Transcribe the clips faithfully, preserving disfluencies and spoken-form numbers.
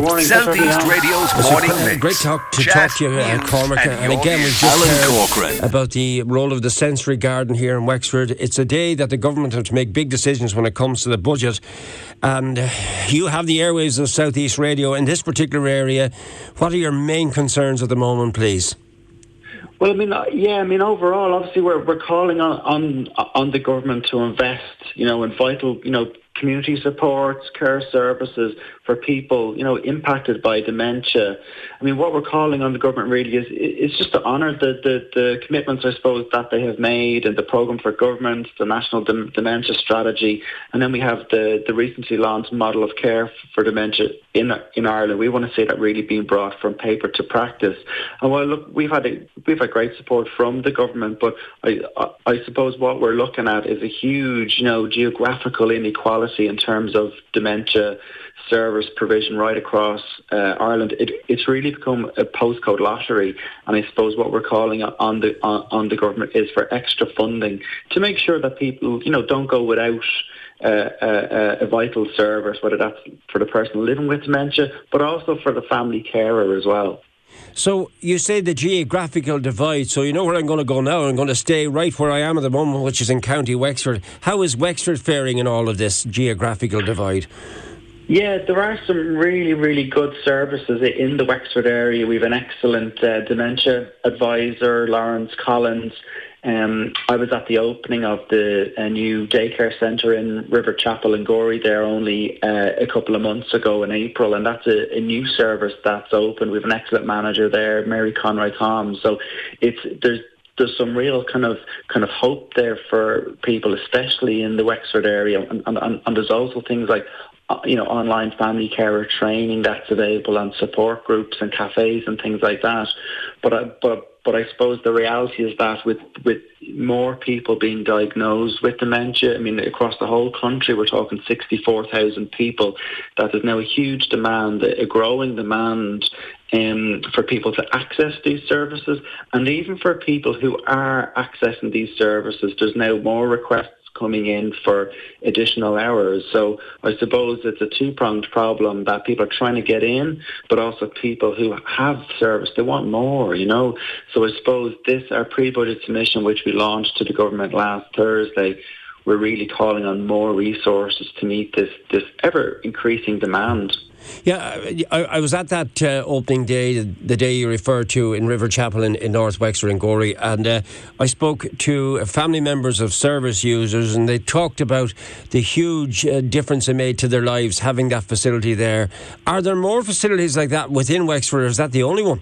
Morning, Southeast Radio's morning mix. Great talk to Chat, talk to you, uh, Cormac. And, and again, we've just heard about the role of the sensory garden here in Wexford. It's a day that the government have to make big decisions when it comes to the budget. And uh, you have the airwaves of Southeast Radio in this particular area. What are your main concerns at the moment, please? Well, I mean, yeah, I mean, overall, obviously, we're we're calling on on, on the government to invest, you know, in vital, you know, community supports, care services for people, you know, impacted by dementia. I mean, what we're calling on the government really is is just to honour the, the, the commitments, I suppose, that they have made, and the programme for government, the National Dem- Dementia Strategy, and then we have the, the recently launched Model of Care for Dementia in in Ireland. We want to see that really being brought from paper to practice. And well, look, we've had a, we've had great support from the government, but I, I I suppose what we're looking at is a huge, you know, geographical inequality in terms of dementia service provision right across uh, Ireland. It, it's really become a postcode lottery, and I suppose what we're calling on the on, on the government is for extra funding to make sure that people, you know, don't go without uh, uh, a vital service, whether that's for the person living with dementia, but also for the family carer as well. So you say the geographical divide, so you know where I'm going to go now. I'm going to stay right where I am at the moment, which is in County Wexford. How is Wexford faring in all of this geographical divide? Yeah, there are some really, really good services in the Wexford area. We have an excellent uh, dementia advisor, Lawrence Collins. Um, I was at the opening of the a new daycare centre in River Chapel in Gorey there only uh, a couple of months ago in April, and that's a, a new service that's open. We have an excellent manager there, Mary Conroy Tom. So it's there's there's some real kind of kind of hope there for people, especially in the Wexford area, and, and, and, and there's also things like, you know, online family carer training that's available, and support groups and cafes and things like that. But I, but but I suppose the reality is that with with more people being diagnosed with dementia, I mean, across the whole country, we're talking sixty-four thousand people, that there's now a huge demand, a growing demand um, for people to access these services. And even for people who are accessing these services, there's now more requests coming in for additional hours. So I suppose it's a two-pronged problem, that people are trying to get in, but also people who have service, they want more, you know. So I suppose this, our pre-budget submission, which we launched to the government last Thursday, we're really calling on more resources to meet this, this ever-increasing demand. Yeah, I, I was at that uh, opening day, the day you referred to in River Chapel in, in North Wexford and Gorey, and uh, I spoke to family members of service users, and they talked about the huge uh, difference it made to their lives having that facility there. Are there more facilities like that within Wexford, or is that the only one?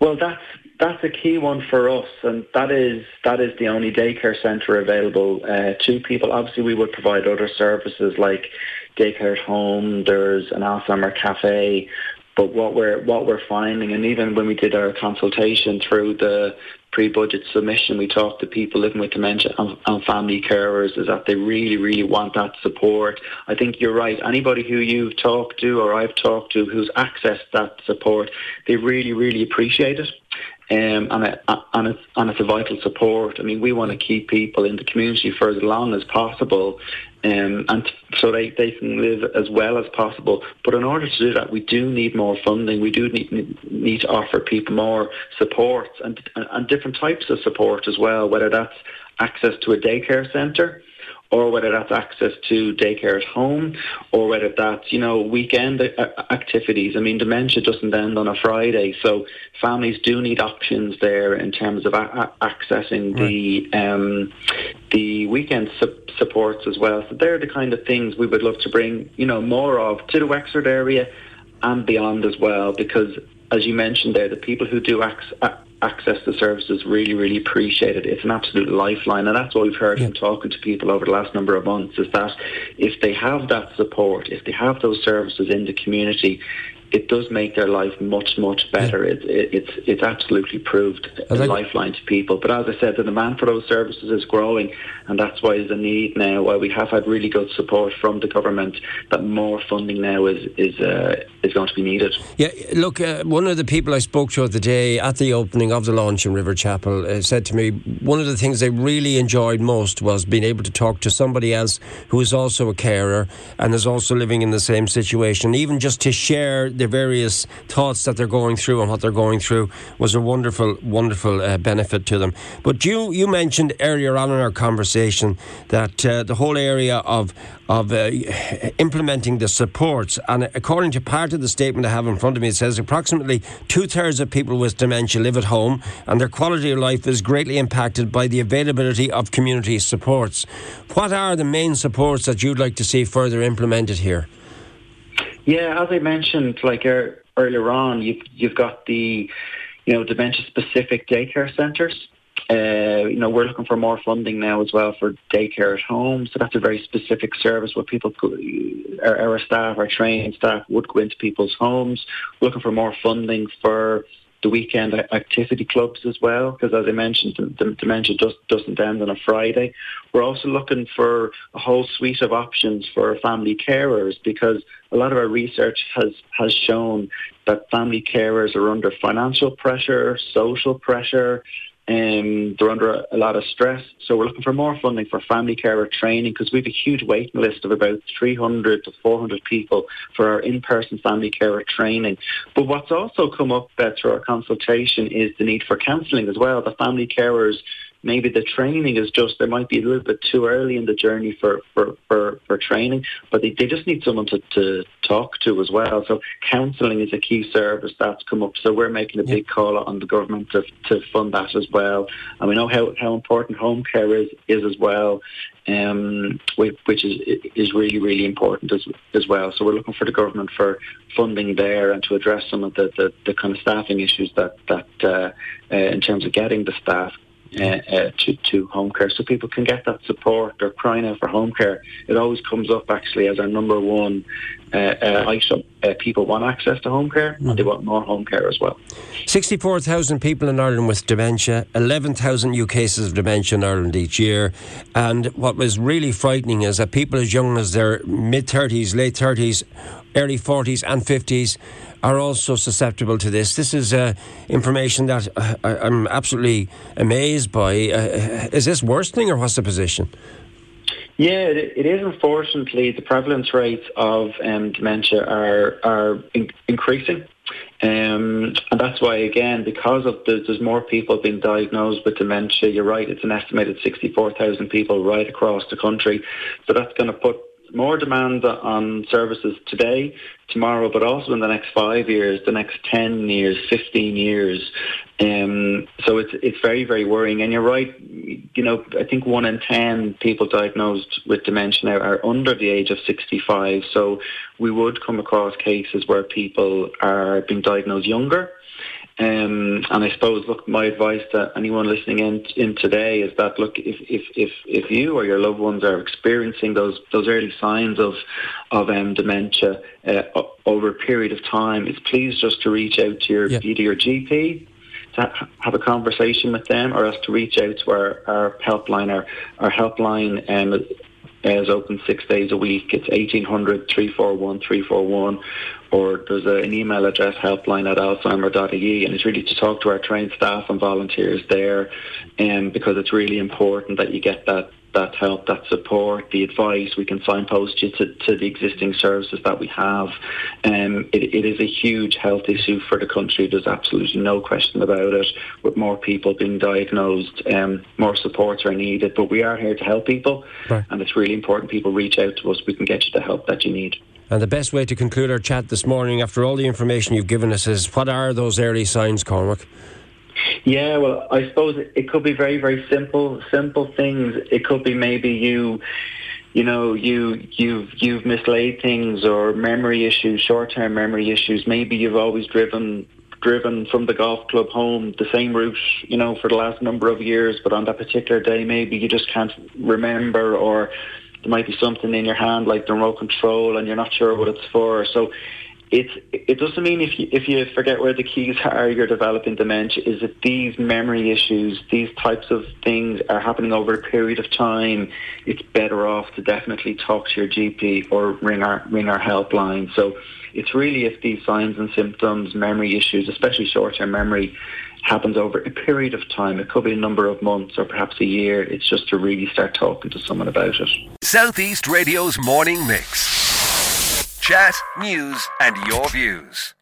Well, that's That's a key one for us, and that is that is the only daycare centre available uh, to people. Obviously, we would provide other services like daycare at home. There's an Alzheimer cafe, but what we're what we're finding, and even when we did our consultation through the pre-budget submission, we talked to people living with dementia and, and family carers, is that they really, really want that support. I think you're right. Anybody who you've talked to or I've talked to who's accessed that support, they really, really appreciate it. Um, and, it, and, it's, and it's a vital support. I mean, we want to keep people in the community for as long as possible, um, and so they, they can live as well as possible. But in order to do that, we do need more funding. We do need, need to offer people more supports, and, and, and different types of support as well, whether that's access to a daycare centre, or whether that's access to daycare at home, or whether that's, you know, weekend activities. I mean, dementia doesn't end on a Friday, so families do need options there in terms of a- a- accessing right. the um, the weekend su- supports as well. So they're the kind of things we would love to bring, you know, more of to the Wexford area and beyond as well, because, as you mentioned there, the people who do access... access to services really, really appreciate it. It's an absolute lifeline, and that's what we've heard yeah. from talking to people over the last number of months, is that if they have that support, if they have those services in the community, it does make their life much, much better. Yeah. It, it, it's it's absolutely proved a lifeline to people. But as I said, the demand for those services is growing, and that's why there's a need now. While we have had really good support from the government, that more funding now is is uh, is going to be needed. Yeah, look, uh, one of the people I spoke to the other day at the opening of the launch in River Chapel uh, said to me, one of the things they really enjoyed most was being able to talk to somebody else who is also a carer and is also living in the same situation. Even just to share the various thoughts that they're going through and what they're going through was a wonderful, wonderful uh, benefit to them. But you, you mentioned earlier on in our conversation that uh, the whole area of of uh, implementing the supports, and according to part of the statement I have in front of me, it says approximately two-thirds of people with dementia live at home and their quality of life is greatly impacted by the availability of community supports. What are the main supports that you'd like to see further implemented here? Yeah, as I mentioned, like er, earlier on, you've, you've got the, you know, dementia-specific daycare centres. Uh, you know, we're looking for more funding now as well for daycare at home. So that's a very specific service where people, our, our staff, our trained staff, would go into people's homes. We're looking for more funding for the weekend activity clubs as well, because as I mentioned, the dementia just doesn't end on a Friday. We're also looking for a whole suite of options for family carers, because a lot of our research has, has shown that family carers are under financial pressure, social pressure, and they're under a, a lot of stress. So we're looking for more funding for family carer training, because we have a huge waiting list of about three hundred to four hundred people for our in-person family carer training. But what's also come up uh, through our consultation is the need for counselling as well. The family carers, maybe the training is just, they might be a little bit too early in the journey for, for, for, for training, but they, they just need someone to, to talk to as well. So counselling is a key service that's come up. So we're making a big call on the government to, to fund that as well. And we know how, how important home care is, is as well, um, which is is really, really important as, as well. So we're looking for the government for funding there and to address some of the, the, the kind of staffing issues that, that uh, uh, in terms of getting the staff Uh, uh, to, to home care, so people can get that support. They're crying out for home care. It always comes up actually as our number one uh, uh, item. Uh, people want access to home care, and they want more home care as well. sixty-four thousand people in Ireland with dementia, eleven thousand new cases of dementia in Ireland each year, and what was really frightening is that people as young as their mid-thirties, late thirties, early forties and fifties are also susceptible to this. This is uh, information that I, I'm absolutely amazed by. Uh, is this worsening, or what's the position? Yeah, it, it is. Unfortunately, the prevalence rates of um, dementia are are in- increasing. Um, and that's why, again, because of the, there's more people being diagnosed with dementia, you're right, it's an estimated sixty-four thousand people right across the country. So that's going to put more demand on services today, tomorrow, but also in the next five years, the next ten years, fifteen years. Um, so it's it's very, very worrying. And you're right, you know, I think one in ten people diagnosed with dementia now are under the age of sixty-five. So we would come across cases where people are being diagnosed younger. Um, and I suppose, look, my advice to anyone listening in, in today is that, look, if, if, if, if you or your loved ones are experiencing those those early signs of of um, dementia uh, over a period of time, it's please just to reach out to your, yeah. either your G P, to have a conversation with them, or else to reach out to our, our helpline. Our, our helpline um, is open six days a week. It's eighteen hundred, three four one, three four one. Or there's a, an email address, helpline at alzheimer dot I E, and it's really to talk to our trained staff and volunteers there, um, because it's really important that you get that, that help, that support, the advice. We can signpost you to, to the existing services that we have. Um, it, it is a huge health issue for the country. There's absolutely no question about it. With more people being diagnosed, um, more supports are needed, but we are here to help people, right. And it's really important people reach out to us. We can get you the help that you need. And the best way to conclude our chat this morning, after all the information you've given us, is what are those early signs, Cormac? Yeah, well, I suppose it could be very, very simple, simple things. It could be maybe you, you know, you, you've, you've mislaid things, or memory issues, short-term memory issues. Maybe you've always driven... driven from the golf club home the same route, you know, for the last number of years, but on that particular day maybe you just can't remember, or there might be something in your hand like the remote control and you're not sure what it's for. So It's, it doesn't mean if you, if you forget where the keys are, you're developing dementia. Is that these memory issues, these types of things are happening over a period of time. It's better off to definitely talk to your G P or ring our ring our helpline. So it's really if these signs and symptoms, memory issues, especially short-term memory, happens over a period of time. It could be a number of months or perhaps a year. It's just to really start talking to someone about it. Southeast Radio's Morning Mix. Chat, news and your views.